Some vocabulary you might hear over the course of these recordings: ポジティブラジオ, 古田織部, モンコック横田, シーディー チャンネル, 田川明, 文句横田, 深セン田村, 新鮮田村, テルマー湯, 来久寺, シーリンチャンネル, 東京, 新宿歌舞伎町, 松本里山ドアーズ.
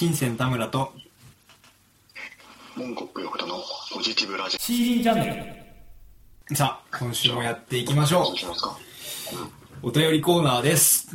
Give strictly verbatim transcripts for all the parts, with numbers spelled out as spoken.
深セン田村とモンコック横田のポジティブラジオ シーディー チャンネル。さあ今週もやっていきましょう。お便りコーナーです。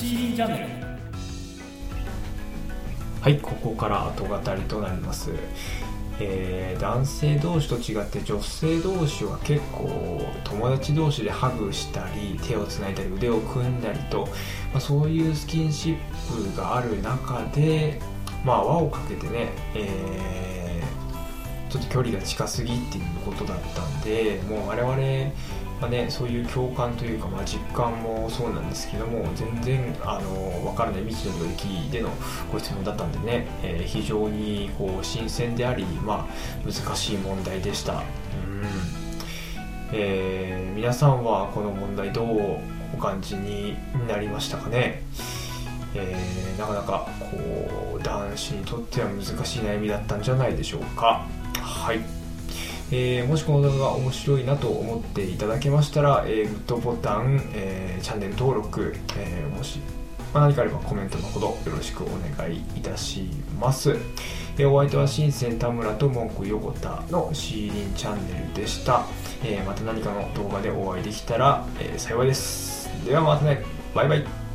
シーディー チャンネル。はい、ここから後語りとなります。えー、男性同士と違って女性同士は結構友達同士でハグしたり手をつないだり腕を組んだりと、まあ、そういうスキンシップがある中で、まあ、輪をかけてね、えー、ちょっと距離が近すぎっていうことだったんで、もう我々、まあね、そういう共感というか、まあ、実感もそうなんですけども、全然あの分からない未知の領域でのご質問だったんでね、えー、非常にこう新鮮であり、まあ、難しい問題でした。うん、えー、皆さんはこの問題どうお感じになりましたかね。えー、なかなかこう男子にとっては難しい悩みだったんじゃないでしょうか。はい、えー、もしこの動画が面白いなと思っていただけましたら、えー、グッドボタン、えー、チャンネル登録、えー、もし、まあ、何かあればコメントのほどよろしくお願いいたします。えー、お相手は新鮮田村と文句横田のシーリンチャンネルでした。えー、また何かの動画でお会いできたら、えー、幸いです。ではまたね、バイバイ。